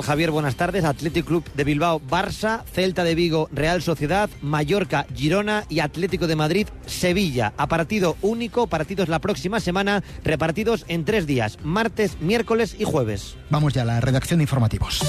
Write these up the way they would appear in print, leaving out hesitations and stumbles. Javier, buenas tardes. Athletic Club de Bilbao, Barça, Celta de Vigo, Real Sociedad, Mallorca, Girona y Atlético de Madrid, Sevilla. A partido único, partidos la próxima semana, repartidos en 3 días, martes, miércoles y jueves. Vamos ya a la redacción de informativos.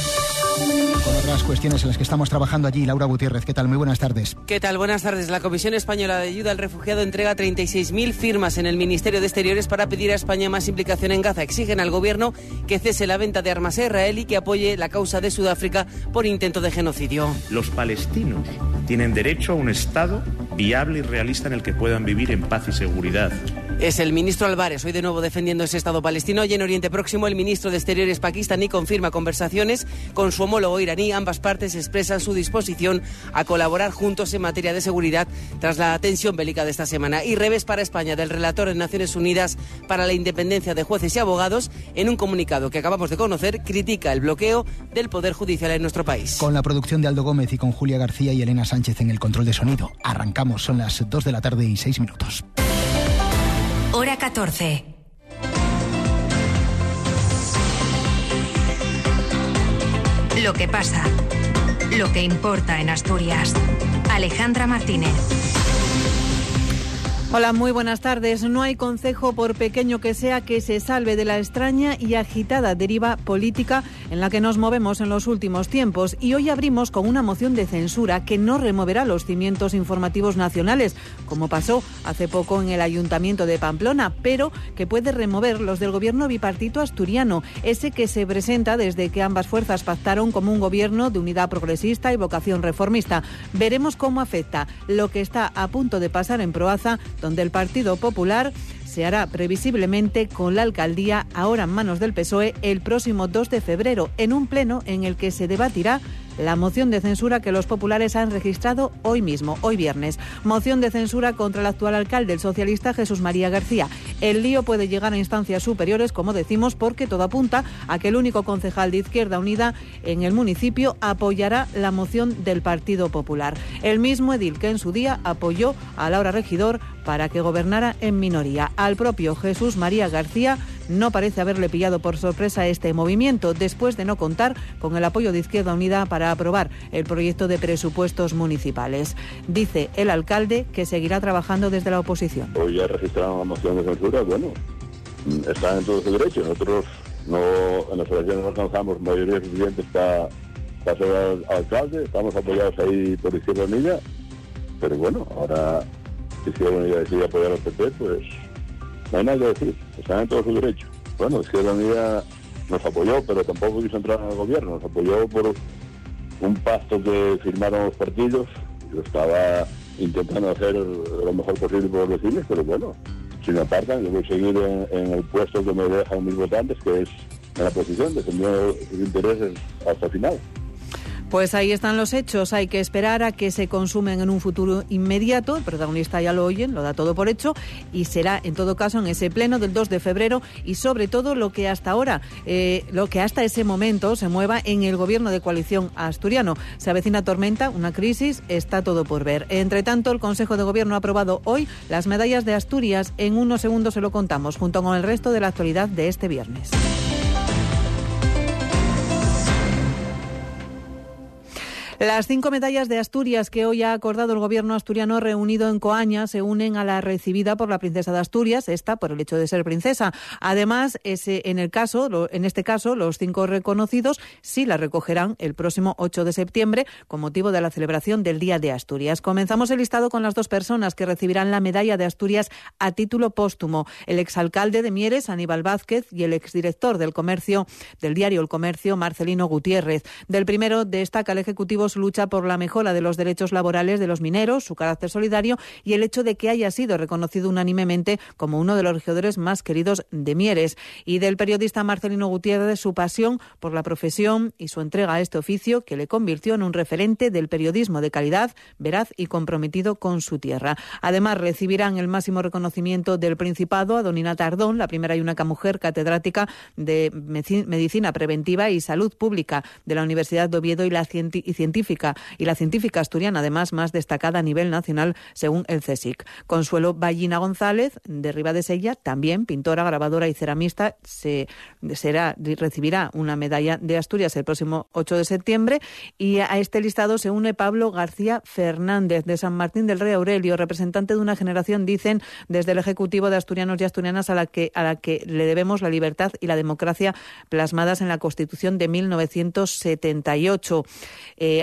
Con otras cuestiones en las que estamos trabajando allí, Laura Gutiérrez, ¿qué tal? Muy buenas tardes. ¿Qué tal? Buenas tardes. La Comisión Española de Ayuda al Refugiado entrega 36.000 firmas en el Ministerio de Exteriores para pedir a España más implicación en Gaza. Exigen al gobierno que cese la venta de armas a Israel y que apoye la causa de Sudáfrica por intento de genocidio. Los palestinos tienen derecho a un Estado viable y realista en el que puedan vivir en paz y seguridad. Es el ministro Álvarez, hoy de nuevo defendiendo ese Estado palestino. Y en Oriente Próximo, el ministro de Exteriores pakistaní confirma conversaciones con su homólogo iraní. Ambas partes expresan su disposición a colaborar juntos en materia de seguridad tras la tensión bélica de esta semana. Y revés para España del relator en Naciones Unidas para la independencia de jueces y abogados. En un comunicado que acabamos de conocer, critica el bloqueo del Poder Judicial en nuestro país. Con la producción de Aldo Gómez y con Julia García y Elena Sánchez en el control de sonido. Arrancamos, son las 2 de la tarde y 6 minutos. Hora 14. Lo que pasa, lo que importa en Asturias. Alejandra Martínez. Hola, muy buenas tardes. No hay concejo, por pequeño que sea, que se salve de la extraña y agitada deriva política en la que nos movemos en los últimos tiempos. Y hoy abrimos con una moción de censura que no removerá los cimientos informativos nacionales, como pasó hace poco en el Ayuntamiento de Pamplona, pero que puede remover los del gobierno bipartito asturiano, ese que se presenta desde que ambas fuerzas pactaron como un gobierno de unidad progresista y vocación reformista. Veremos cómo afecta lo que está a punto de pasar en Proaza, donde el Partido Popular se hará previsiblemente con la alcaldía, ahora en manos del PSOE, el próximo 2 de febrero, en un pleno en el que se debatirá la moción de censura que los populares han registrado hoy mismo, hoy viernes. Moción de censura contra el actual alcalde, el socialista Jesús María García. El lío puede llegar a instancias superiores, como decimos, porque todo apunta a que el único concejal de Izquierda Unida en el municipio apoyará la moción del Partido Popular. El mismo edil que en su día apoyó a Laura Regidor para que gobernara en minoría. Al propio Jesús María García no parece haberle pillado por sorpresa este movimiento, después de no contar con el apoyo de Izquierda Unida para aprobar el proyecto de presupuestos municipales. Dice el alcalde que seguirá trabajando desde la oposición. Hoy ya registraron la moción de censura, bueno, están en todo su derecho. Nosotros en las elecciones no alcanzamos mayoría suficiente para ser alcalde, estamos apoyados ahí por Izquierda Unida, pero bueno, ahora Izquierda Unida decide apoyar al PP, pues no hay nada que decir, están en todo su derecho. Bueno, Izquierda Unida nos apoyó, pero tampoco quiso entrar al gobierno, nos apoyó por un pacto que firmaron los partidos, yo estaba intentando hacer lo mejor posible por los vecinos, pero bueno, si me apartan, yo voy a seguir en el puesto que me dejan mis votantes, que es en la posición, defendiendo sus intereses hasta el final. Pues ahí están los hechos, hay que esperar a que se consumen en un futuro inmediato, el protagonista ya lo oyen, lo da todo por hecho, y será en todo caso en ese pleno del 2 de febrero y sobre todo lo que hasta ese momento se mueva en el gobierno de coalición asturiano. Se avecina tormenta, una crisis, está todo por ver. Entre tanto, el Consejo de Gobierno ha aprobado hoy las medallas de Asturias, en unos segundos se lo contamos, junto con el resto de la actualidad de este viernes. Las 5 medallas de Asturias que hoy ha acordado el gobierno asturiano reunido en Coaña se unen a la recibida por la princesa de Asturias, esta por el hecho de ser princesa. Además, en este caso, los 5 reconocidos sí la recogerán el próximo 8 de septiembre con motivo de la celebración del Día de Asturias. Comenzamos el listado con las 2 personas que recibirán la medalla de Asturias a título póstumo. El exalcalde de Mieres, Aníbal Vázquez, y el exdirector del diario El Comercio, Marcelino Gutiérrez. Del primero destaca el Ejecutivo su lucha por la mejora de los derechos laborales de los mineros, su carácter solidario y el hecho de que haya sido reconocido unánimemente como uno de los regidores más queridos de Mieres. Y del periodista Marcelino Gutiérrez, su pasión por la profesión y su entrega a este oficio que le convirtió en un referente del periodismo de calidad, veraz y comprometido con su tierra. Además, recibirán el máximo reconocimiento del Principado a Donina Tardón, la primera y única mujer catedrática de Medicina Preventiva y Salud Pública de la Universidad de Oviedo y científica científica y la científica asturiana, además más destacada a nivel nacional según el CSIC. Consuelo Ballina González, de Ribadesella, también pintora, grabadora y ceramista, recibirá una medalla de Asturias el próximo 8 de septiembre. Y a este listado se une Pablo García Fernández, de San Martín del Rey Aurelio, representante de una generación, dicen, desde el Ejecutivo, de asturianos y asturianas a la que le debemos la libertad y la democracia plasmadas en la Constitución de 1978.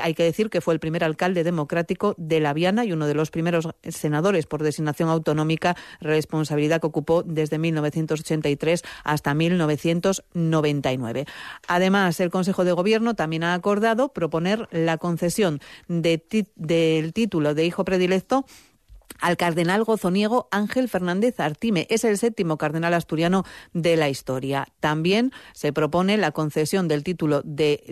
Hay que decir que fue el primer alcalde democrático de La Viana y uno de los primeros senadores por designación autonómica, responsabilidad que ocupó desde 1983 hasta 1999. Además, el Consejo de Gobierno también ha acordado proponer la concesión del título de hijo predilecto al cardenal gozoniego Ángel Fernández Artime. Es el séptimo cardenal asturiano de la historia. También se propone la concesión del título de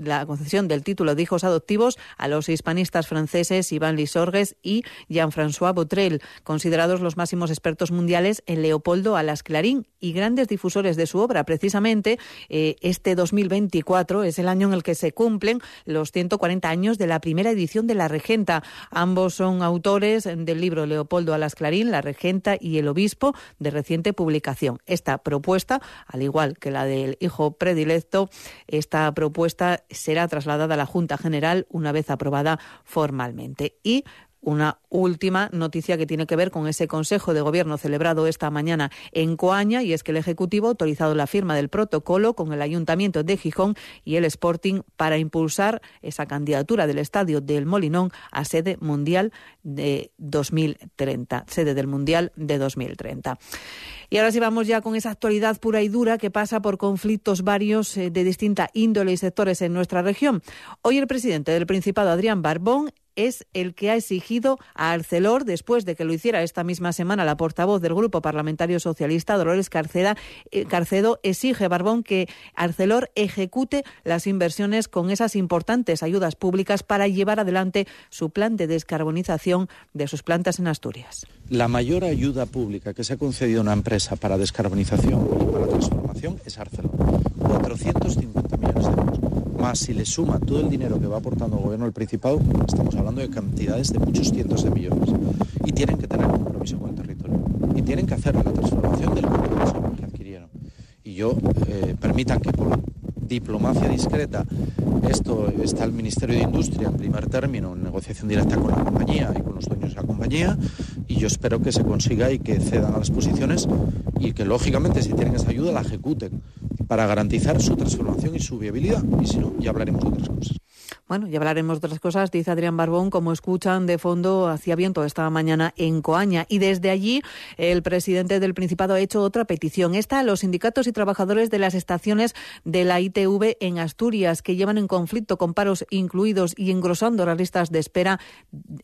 hijos adoptivos a los hispanistas franceses Iván Lisorgues y Jean-François Botrel, considerados los máximos expertos mundiales en Leopoldo Alas Clarín y grandes difusores de su obra. Precisamente este 2024 es el año en el que se cumplen los 140 años de la primera edición de La Regenta. Ambos son autores del libro Leopoldo Alas Clarín, La Regenta y el Obispo, de reciente publicación. Esta propuesta, al igual que la del hijo predilecto, esta propuesta será trasladada a la Junta General una vez aprobada formalmente. Y una última noticia que tiene que ver con ese Consejo de Gobierno celebrado esta mañana en Coaña, y es que el Ejecutivo ha autorizado la firma del protocolo con el Ayuntamiento de Gijón y el Sporting para impulsar esa candidatura del Estadio del Molinón a sede mundial de 2030, sede del Mundial de 2030. Y ahora sí vamos ya con esa actualidad pura y dura que pasa por conflictos varios de distinta índole y sectores en nuestra región. Hoy el presidente del Principado, Adrián Barbón, es el que ha exigido a Arcelor, después de que lo hiciera esta misma semana la portavoz del Grupo Parlamentario Socialista, Dolores Carcedo, exige Barbón que Arcelor ejecute las inversiones con esas importantes ayudas públicas para llevar adelante su plan de descarbonización de sus plantas en Asturias. La mayor ayuda pública que se ha concedido a una empresa para descarbonización y para transformación es Arcelor. 450 millones de euros. Más si le suma todo el dinero que va aportando el gobierno del Principado, estamos hablando de cantidades de muchos cientos de millones. Y tienen que tener compromiso con el territorio. Y tienen que hacer la transformación del compromiso que adquirieron. Y permitan que por diplomacia discreta, esto está el Ministerio de Industria en primer término, en negociación directa con la compañía y con los dueños de la compañía, y yo espero que se consiga y que cedan a las posiciones y que, lógicamente, si tienen esa ayuda, la ejecuten para garantizar su transformación y su viabilidad, y si no, ya hablaremos de otras cosas. Bueno, ya hablaremos de otras cosas, dice Adrián Barbón, como escuchan de fondo, hacía viento esta mañana en Coaña. Y desde allí el presidente del Principado ha hecho otra petición. Esta a los sindicatos y trabajadores de las estaciones de la ITV en Asturias, que llevan en conflicto, con paros incluidos y engrosando las listas de espera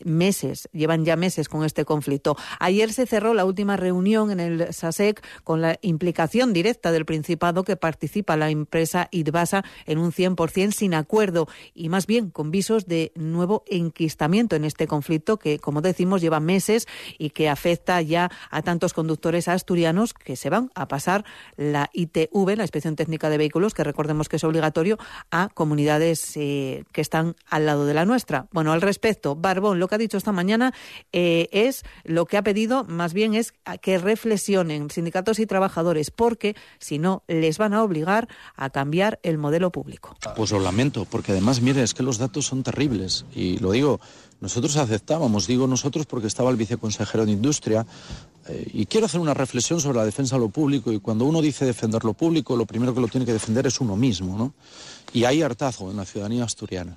meses. Llevan ya meses con este conflicto. Ayer se cerró la última reunión en el SASEC con la implicación directa del Principado, que participa la empresa Idvasa en un 100% sin acuerdo y más bien con visos de nuevo enquistamiento en este conflicto que, como decimos, lleva meses y que afecta ya a tantos conductores asturianos que se van a pasar la ITV, la Inspección Técnica de Vehículos, que recordemos que es obligatorio, a comunidades que están al lado de la nuestra. Bueno, al respecto, Barbón lo que ha dicho esta mañana es lo que ha pedido, más bien es que reflexionen sindicatos y trabajadores, porque si no les van a obligar a cambiar el modelo público. Pues lo lamento, porque además, mire, es que los datos son terribles y lo digo, nosotros aceptábamos, digo nosotros porque estaba el viceconsejero de Industria y quiero hacer una reflexión sobre la defensa de lo público, y cuando uno dice defender lo público, lo primero que lo tiene que defender es uno mismo, ¿no? Y hay hartazgo en la ciudadanía asturiana,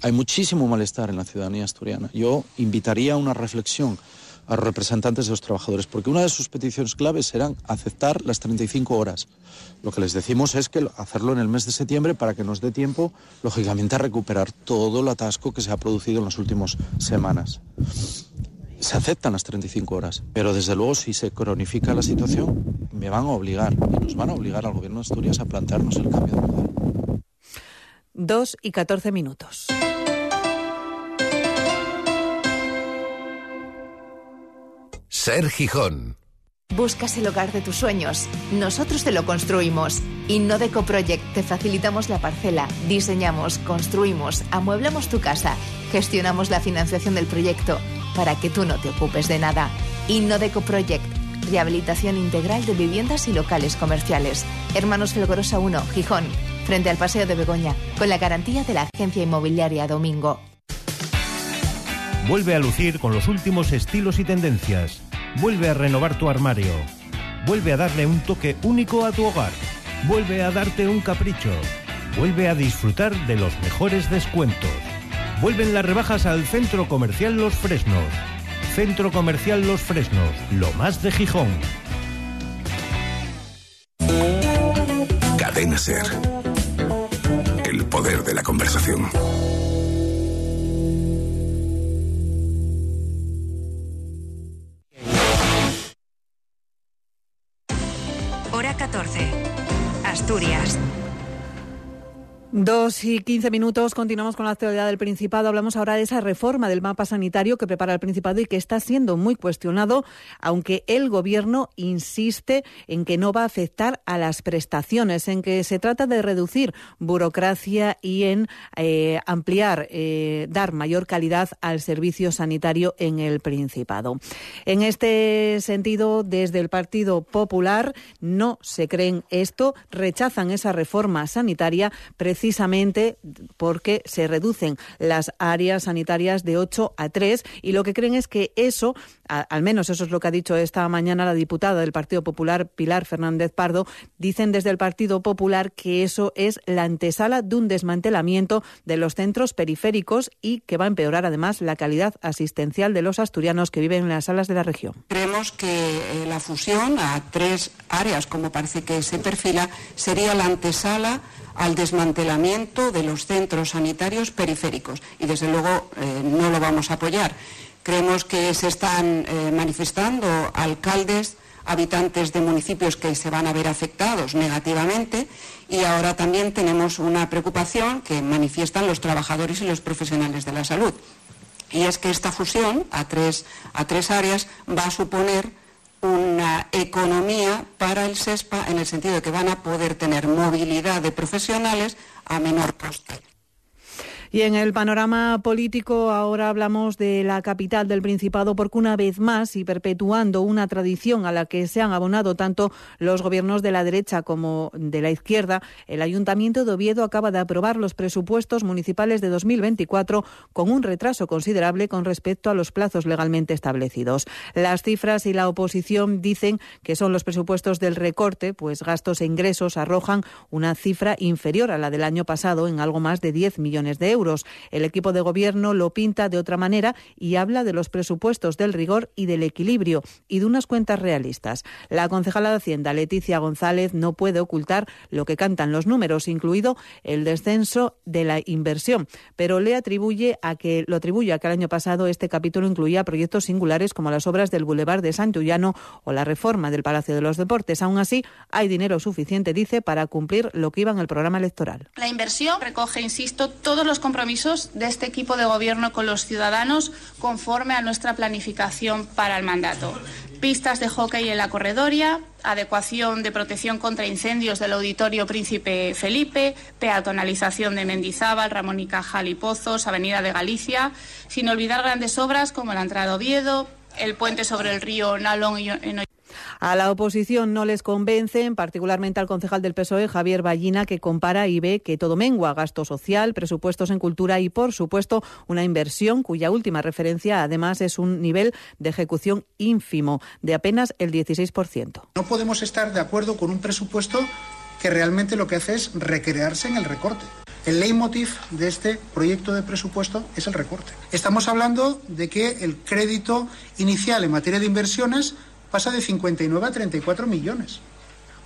hay muchísimo malestar en la ciudadanía asturiana. Yo invitaría a una reflexión a los representantes de los trabajadores, porque una de sus peticiones claves serán aceptar las 35 horas. Lo que les decimos es que hacerlo en el mes de septiembre para que nos dé tiempo, lógicamente, a recuperar todo el atasco que se ha producido en las últimas semanas. Se aceptan las 35 horas, pero desde luego si se cronifica la situación, me van a obligar, y nos van a obligar al Gobierno de Asturias a plantearnos el cambio de modelo. 2:14. Ser Gijón. Buscas el hogar de tus sueños. Nosotros te lo construimos. Innodeco Project te facilitamos la parcela, diseñamos, construimos, amueblamos tu casa, gestionamos la financiación del proyecto para que tú no te ocupes de nada. Innodeco Project, rehabilitación integral de viviendas y locales comerciales. Hermanos Felgorosa 1, Gijón, frente al Paseo de Begoña, con la garantía de la Agencia Inmobiliaria Domingo. Vuelve a lucir con los últimos estilos y tendencias. Vuelve a renovar tu armario. Vuelve a darle un toque único a tu hogar. Vuelve a darte un capricho. Vuelve a disfrutar de los mejores descuentos. Vuelven las rebajas al Centro Comercial Los Fresnos. Centro Comercial Los Fresnos, lo más de Gijón. Cadena Ser. El poder de la conversación. Hora 14. Asturias. 2:15, continuamos con la actualidad del Principado. Hablamos ahora de esa reforma del mapa sanitario que prepara el Principado y que está siendo muy cuestionado, aunque el Gobierno insiste en que no va a afectar a las prestaciones, en que se trata de reducir burocracia y en ampliar, dar mayor calidad al servicio sanitario en el Principado. En este sentido, desde el Partido Popular no se creen esto, rechazan esa reforma sanitaria, precisamente porque se reducen las áreas sanitarias de 8 a 3 y lo que creen es que eso, al menos eso es lo que ha dicho esta mañana la diputada del Partido Popular, Pilar Fernández Pardo, dicen desde el Partido Popular que eso es la antesala de un desmantelamiento de los centros periféricos y que va a empeorar además la calidad asistencial de los asturianos que viven en las salas de la región. Creemos que la fusión a 3 áreas, como parece que se perfila, sería la antesala al desmantelamiento de los centros sanitarios periféricos y desde luego no lo vamos a apoyar. Creemos que se están manifestando alcaldes, habitantes de municipios que se van a ver afectados negativamente y ahora también tenemos una preocupación que manifiestan los trabajadores y los profesionales de la salud y es que esta fusión a tres áreas va a suponer una economía para el SESPA en el sentido de que van a poder tener movilidad de profesionales a menor coste. Y en el panorama político ahora hablamos de la capital del Principado porque una vez más y perpetuando una tradición a la que se han abonado tanto los gobiernos de la derecha como de la izquierda, el Ayuntamiento de Oviedo acaba de aprobar los presupuestos municipales de 2024 con un retraso considerable con respecto a los plazos legalmente establecidos. Las cifras y la oposición dicen que son los presupuestos del recorte, pues gastos e ingresos arrojan una cifra inferior a la del año pasado en algo más de 10 millones de euros. El equipo de gobierno lo pinta de otra manera y habla de los presupuestos del rigor y del equilibrio y de unas cuentas realistas. La concejala de Hacienda, Leticia González, no puede ocultar lo que cantan los números, incluido el descenso de la inversión, pero lo atribuye a que el año pasado este capítulo incluía proyectos singulares como las obras del Boulevard de Santullano o la reforma del Palacio de los Deportes. Aún así, hay dinero suficiente, dice, para cumplir lo que iba en el programa electoral. La inversión recoge, insisto, todos los compromisos de este equipo de gobierno con los ciudadanos conforme a nuestra planificación para el mandato. Pistas de hockey en la Corredoria, adecuación de protección contra incendios del Auditorio Príncipe Felipe, peatonalización de Mendizábal, Ramón y Cajal y Pozos, Avenida de Galicia, sin olvidar grandes obras como la entrada a Oviedo, el puente sobre el río Nalón en Ollón. A la oposición no les convencen, particularmente al concejal del PSOE, Javier Ballina, que compara y ve que todo mengua, gasto social, presupuestos en cultura y, por supuesto, una inversión cuya última referencia, además, es un nivel de ejecución ínfimo, de apenas el 16%. No podemos estar de acuerdo con un presupuesto que realmente lo que hace es recrearse en el recorte. El leitmotiv de este proyecto de presupuesto es el recorte. Estamos hablando de que el crédito inicial en materia de inversiones pasa de 59 a 34 millones,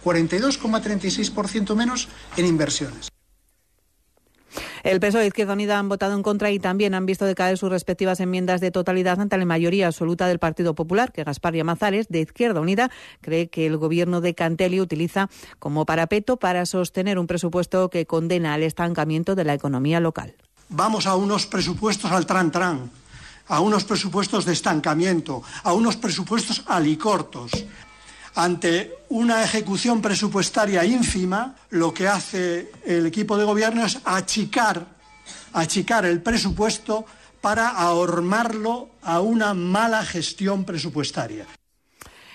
42,36% menos en inversiones. El PSOE y Izquierda Unida han votado en contra y también han visto decaer sus respectivas enmiendas de totalidad ante la mayoría absoluta del Partido Popular, que Gaspar Llamazares, de Izquierda Unida, cree que el gobierno de Cantelli utiliza como parapeto para sostener un presupuesto que condena al estancamiento de la economía local. Vamos a unos presupuestos al tran-tran, a unos presupuestos de estancamiento, a unos presupuestos alicortos, Ante una ejecución presupuestaria ínfima, lo que hace el equipo de gobierno es achicar el presupuesto para ahormarlo a una mala gestión presupuestaria.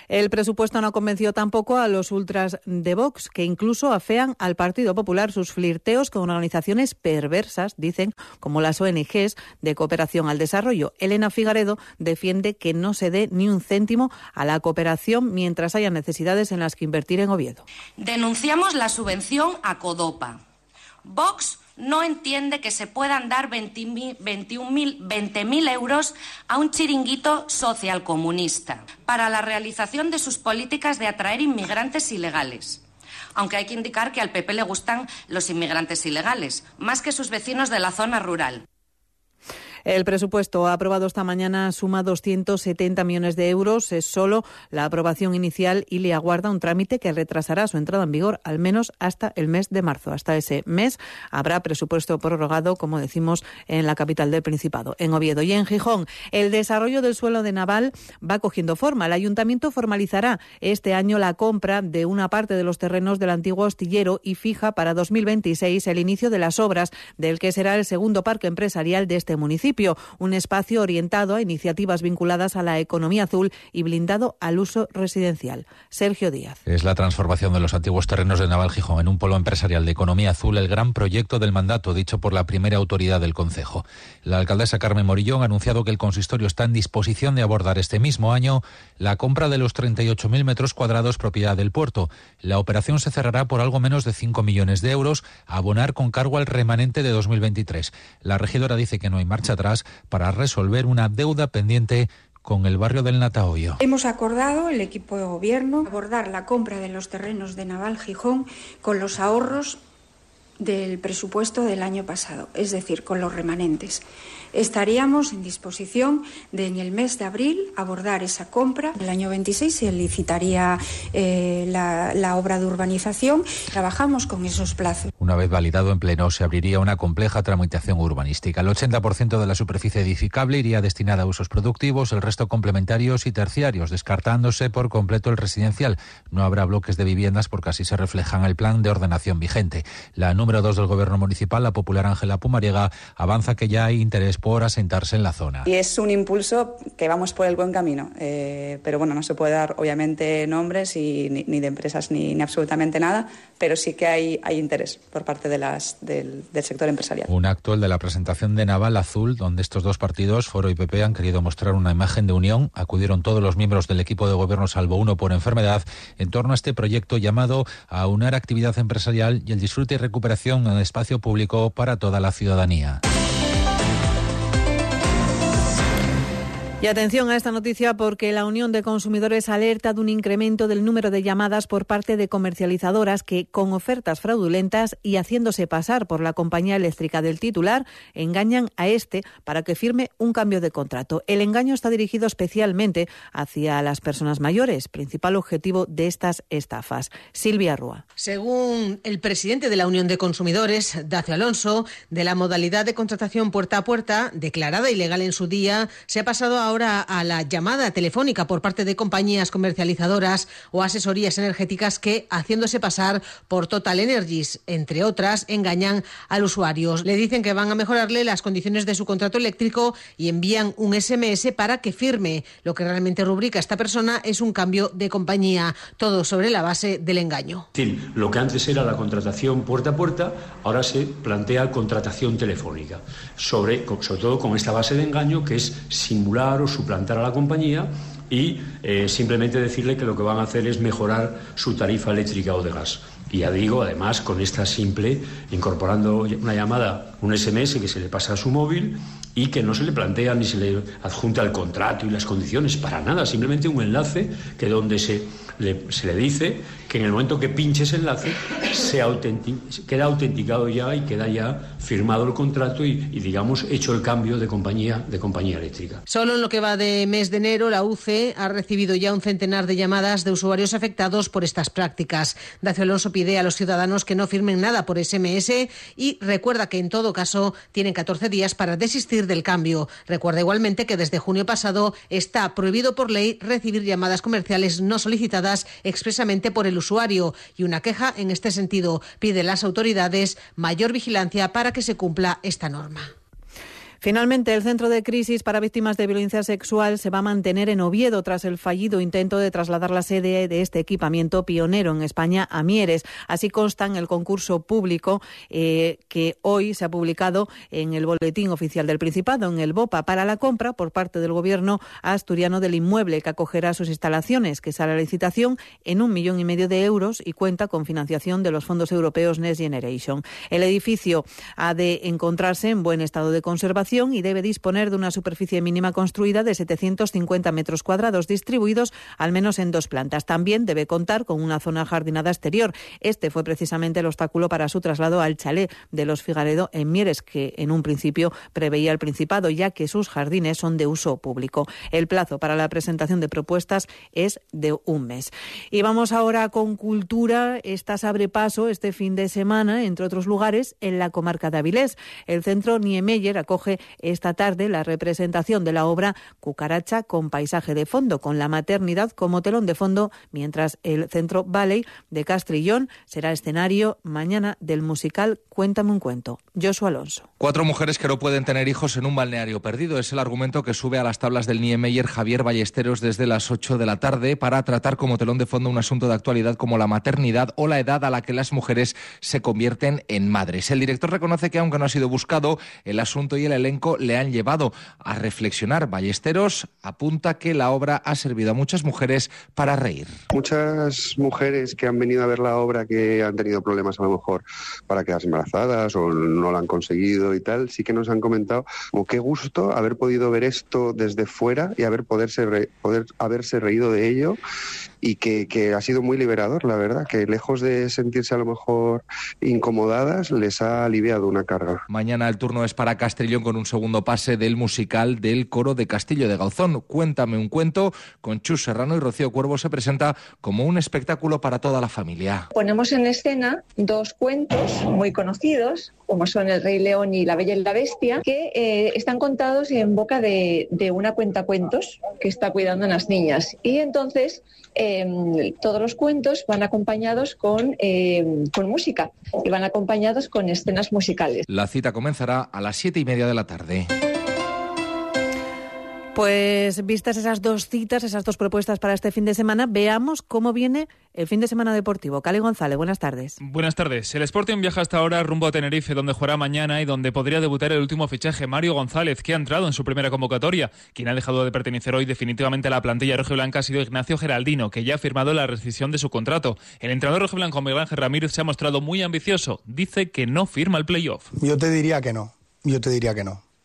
El presupuesto no convenció tampoco a los ultras de Vox, que incluso afean al Partido Popular sus flirteos con organizaciones perversas, dicen, como las ONGs de cooperación al desarrollo. Elena Figaredo defiende que no se dé ni un céntimo a la cooperación mientras haya necesidades en las que invertir en Oviedo. Denunciamos la subvención a Codopa. Vox no entiende que se puedan dar 20.000 euros a un chiringuito socialcomunista para la realización de sus políticas de atraer inmigrantes ilegales. Aunque hay que indicar que al PP le gustan los inmigrantes ilegales, más que sus vecinos de la zona rural. El presupuesto aprobado esta mañana suma 270 millones de euros. Es solo la aprobación inicial y le aguarda un trámite que retrasará su entrada en vigor al menos hasta el mes de marzo. Hasta ese mes habrá presupuesto prorrogado, como decimos, en la capital del Principado, en Oviedo y en Gijón. El desarrollo del suelo de Naval va cogiendo forma. El ayuntamiento formalizará este año la compra de una parte de los terrenos del antiguo astillero y fija para 2026 el inicio de las obras del que será el segundo parque empresarial de este municipio. Un espacio orientado a iniciativas vinculadas a la economía azul y blindado al uso residencial. Sergio Díaz. Es la transformación de los antiguos terrenos de Naval Gijón en un polo empresarial de economía azul, el gran proyecto del mandato, dicho por la primera autoridad del concejo. La alcaldesa Carmen Morillón ha anunciado que el consistorio está en disposición de abordar este mismo año la compra de los 38.000 metros cuadrados propiedad del puerto. La operación se cerrará por algo menos de 5 millones de euros, a abonar con cargo al remanente de 2023. La regidora dice que no hay marcha atrás para resolver una deuda pendiente con el barrio del Natahoyo. Hemos acordado, el equipo de gobierno, abordar la compra de los terrenos de Naval Gijón con los ahorros del presupuesto del año pasado, es decir, con los remanentes. Estaríamos en disposición de en el mes de abril abordar esa compra. El año 26 se licitaría la obra de urbanización. Trabajamos con esos plazos. Una vez validado en pleno, se abriría una compleja tramitación urbanística. El 80% de la superficie edificable iría destinada a usos productivos, el resto complementarios y terciarios, descartándose por completo el residencial. No habrá bloques de viviendas porque así se refleja en el plan de ordenación vigente. La número 2 del Gobierno Municipal, la popular Ángela Pumariega, avanza que ya hay interés por asentarse en la zona. Y es un impulso que vamos por el buen camino, pero bueno, no se puede dar obviamente nombres y, ni de empresas ni absolutamente nada, pero sí que hay interés por parte de del sector empresarial. Un acto, el de la presentación de Naval Azul, donde estos dos partidos, Foro y PP, han querido mostrar una imagen de unión. Acudieron todos los miembros del equipo de gobierno, salvo uno por enfermedad, en torno a este proyecto llamado a unar actividad empresarial y el disfrute y recuperación en el espacio público para toda la ciudadanía. Y atención a esta noticia porque la Unión de Consumidores alerta de un incremento del número de llamadas por parte de comercializadoras que, con ofertas fraudulentas y haciéndose pasar por la compañía eléctrica del titular, engañan a este para que firme un cambio de contrato. El engaño está dirigido especialmente hacia las personas mayores, principal objetivo de estas estafas. Silvia Rúa. Según el presidente de la Unión de Consumidores, Dacio Alonso, de la modalidad de contratación puerta a puerta, declarada ilegal en su día, se ha pasado ahora a la llamada telefónica por parte de compañías comercializadoras o asesorías energéticas que, haciéndose pasar por Total Energies, entre otras, engañan al usuario. Le dicen que van a mejorarle las condiciones de su contrato eléctrico y envían un SMS para que firme. Lo que realmente rubrica esta persona es un cambio de compañía, todo sobre la base del engaño. Lo que antes era la contratación puerta a puerta, ahora se plantea contratación telefónica, sobre todo con esta base de engaño que es simular o suplantar a la compañía y simplemente decirle que lo que van a hacer es mejorar su tarifa eléctrica o de gas. Y ya digo, además, con esta simple, incorporando una llamada, un SMS que se le pasa a su móvil y que no se le plantea ni se le adjunta el contrato y las condiciones, para nada, simplemente un enlace que donde se le dice que en el momento que pinche ese enlace queda autenticado ya y queda ya firmado el contrato y digamos, hecho el cambio de compañía eléctrica. Solo en lo que va de mes de enero, la UCE ha recibido ya un centenar de llamadas de usuarios afectados por estas prácticas. Dacio Alonso pide a los ciudadanos que no firmen nada por SMS y recuerda que en todo caso tienen 14 días para desistir del cambio. Recuerda igualmente que desde junio pasado está prohibido por ley recibir llamadas comerciales no solicitadas expresamente por el usuario y una queja en este sentido pide a las autoridades mayor vigilancia para que se cumpla esta norma. Finalmente, el Centro de Crisis para Víctimas de Violencia Sexual se va a mantener en Oviedo tras el fallido intento de trasladar la sede de este equipamiento pionero en España a Mieres. Así consta en el concurso público que hoy se ha publicado en el Boletín Oficial del Principado, en el BOPA, para la compra por parte del Gobierno asturiano del inmueble que acogerá sus instalaciones, que sale a licitación en 1,5 millones de euros y cuenta con financiación de los fondos europeos Next Generation. El edificio ha de encontrarse en buen estado de conservación y debe disponer de una superficie mínima construida de 750 metros cuadrados distribuidos al menos en 2 plantas. También debe contar con una zona jardinada exterior. Este fue precisamente el obstáculo para su traslado al chalet de los Figaredo en Mieres, que en un principio preveía el Principado, ya que sus jardines son de uso público. El plazo para la presentación de propuestas es de 1 mes. Y vamos ahora con cultura. Estas abre paso este fin de semana, entre otros lugares, en la comarca de Avilés. El centro Niemeyer acoge esta tarde la representación de la obra Cucaracha con paisaje de fondo, con la maternidad como telón de fondo, mientras el Centro Valley de Castrillón será escenario mañana del musical Cuéntame un cuento. Josu Alonso. 4 mujeres que no pueden tener hijos en un balneario perdido es el argumento que sube a las tablas del Niemeyer Javier Ballesteros desde las 8 de la tarde para tratar como telón de fondo un asunto de actualidad como la maternidad o la edad a la que las mujeres se convierten en madres. El director reconoce que, aunque no ha sido buscado, el asunto y el elenco le han llevado a reflexionar. Ballesteros apunta que la obra ha servido a muchas mujeres para reír. Muchas mujeres que han venido a ver la obra, que han tenido problemas a lo mejor para quedarse embarazadas o no la han conseguido y tal, sí que nos han comentado como qué gusto haber podido ver esto desde fuera y haberse reído de ello, y que ha sido muy liberador, la verdad, que lejos de sentirse a lo mejor incomodadas, les ha aliviado una carga. Mañana el turno es para Castrillón con un segundo pase del musical del coro de Castillo de Gauzón. Cuéntame un cuento, con Chus Serrano y Rocío Cuervo, se presenta como un espectáculo para toda la familia. Ponemos en escena 2 cuentos muy conocidos, como son El Rey León y La Bella y la Bestia, que están contados en boca de una cuentacuentos que está cuidando a las niñas. Y entonces todos los cuentos van acompañados con música y van acompañados con escenas musicales. La cita comenzará a las 7:30 de la tarde. Pues vistas esas 2 citas, esas 2 propuestas para este fin de semana, veamos cómo viene el fin de semana deportivo. Cali González, buenas tardes. Buenas tardes. El Sporting viaja hasta ahora rumbo a Tenerife, donde jugará mañana y donde podría debutar el último fichaje, Mario González, que ha entrado en su primera convocatoria. Quien ha dejado de pertenecer hoy definitivamente a la plantilla rojiblanca ha sido Ignacio Geraldino, que ya ha firmado la rescisión de su contrato. El entrenador rojiblanco Miguel Ángel Ramírez se ha mostrado muy ambicioso. Dice que no firma el playoff. Yo te diría que no.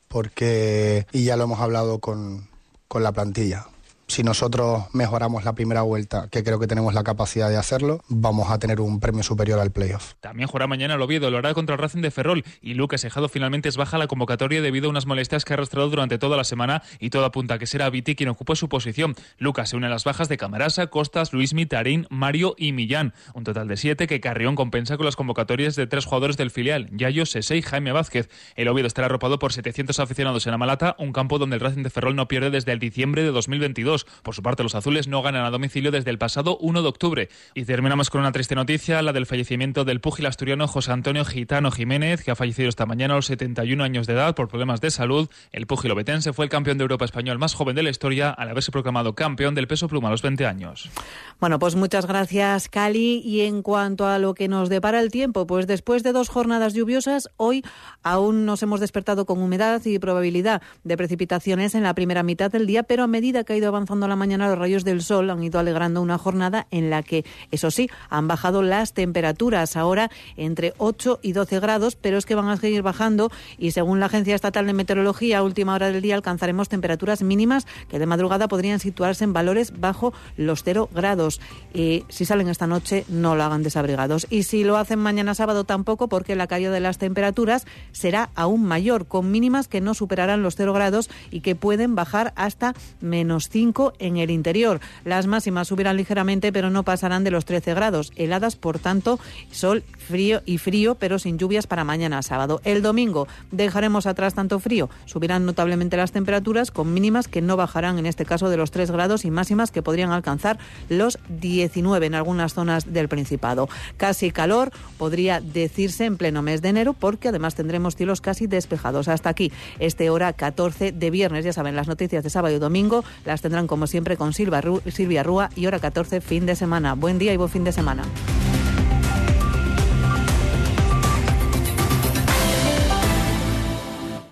Porque, y ya lo hemos hablado con la plantilla, si nosotros mejoramos la primera vuelta, que creo que tenemos la capacidad de hacerlo, vamos a tener un premio superior al playoff. También jugará mañana el Oviedo, lo hará contra el Racing de Ferrol, y Lucas Ejado finalmente es baja la convocatoria debido a unas molestias que ha arrastrado durante toda la semana, y todo apunta a que será Viti quien ocupe su posición. Lucas se une a las bajas de Camarasa, Costas, Luismi, Tarín, Mario y Millán, un total de 7 que Carrión compensa con las convocatorias de 3 jugadores del filial, Yayo, Sese y Jaime Vázquez. El Oviedo estará arropado por 700 aficionados en Amalata, un campo donde el Racing de Ferrol no pierde desde el diciembre de 2022. Por su parte, los azules no ganan a domicilio desde el pasado 1 de octubre. Y terminamos con una triste noticia, la del fallecimiento del púgil asturiano José Antonio Gitano Jiménez, que ha fallecido esta mañana a los 71 años de edad por problemas de salud. El púgil obetense fue el campeón de Europa español más joven de la historia al haberse proclamado campeón del peso pluma a los 20 años. Bueno, pues muchas gracias, Cali. Y en cuanto a lo que nos depara el tiempo, pues después de 2 jornadas lluviosas, hoy aún nos hemos despertado con humedad y probabilidad de precipitaciones en la primera mitad del día, pero a medida que ha ido avanzando avanzando la mañana, los rayos del sol han ido alegrando una jornada en la que, eso sí, han bajado las temperaturas, ahora entre 8 y 12 grados, pero es que van a seguir bajando y, según la Agencia Estatal de Meteorología, a última hora del día alcanzaremos temperaturas mínimas que de madrugada podrían situarse en valores bajo los 0 grados. Y si salen esta noche, no lo hagan desabrigados. Y si lo hacen mañana sábado, tampoco, porque la caída de las temperaturas será aún mayor, con mínimas que no superarán los 0 grados y que pueden bajar hasta menos 5 en el interior. Las máximas subirán ligeramente, pero no pasarán de los 13 grados. Heladas, por tanto, sol frío y frío, pero sin lluvias para mañana sábado. El domingo dejaremos atrás tanto frío. Subirán notablemente las temperaturas, con mínimas que no bajarán, en este caso, de los 3 grados y máximas que podrían alcanzar los 19 en algunas zonas del Principado. Casi calor, podría decirse, en pleno mes de enero, porque además tendremos cielos casi despejados. Hasta aquí este Hora 14 de viernes. Ya saben, las noticias de sábado y domingo las tendrán como siempre con Silvia Rúa y Hora 14 fin de semana. Buen día y buen fin de semana.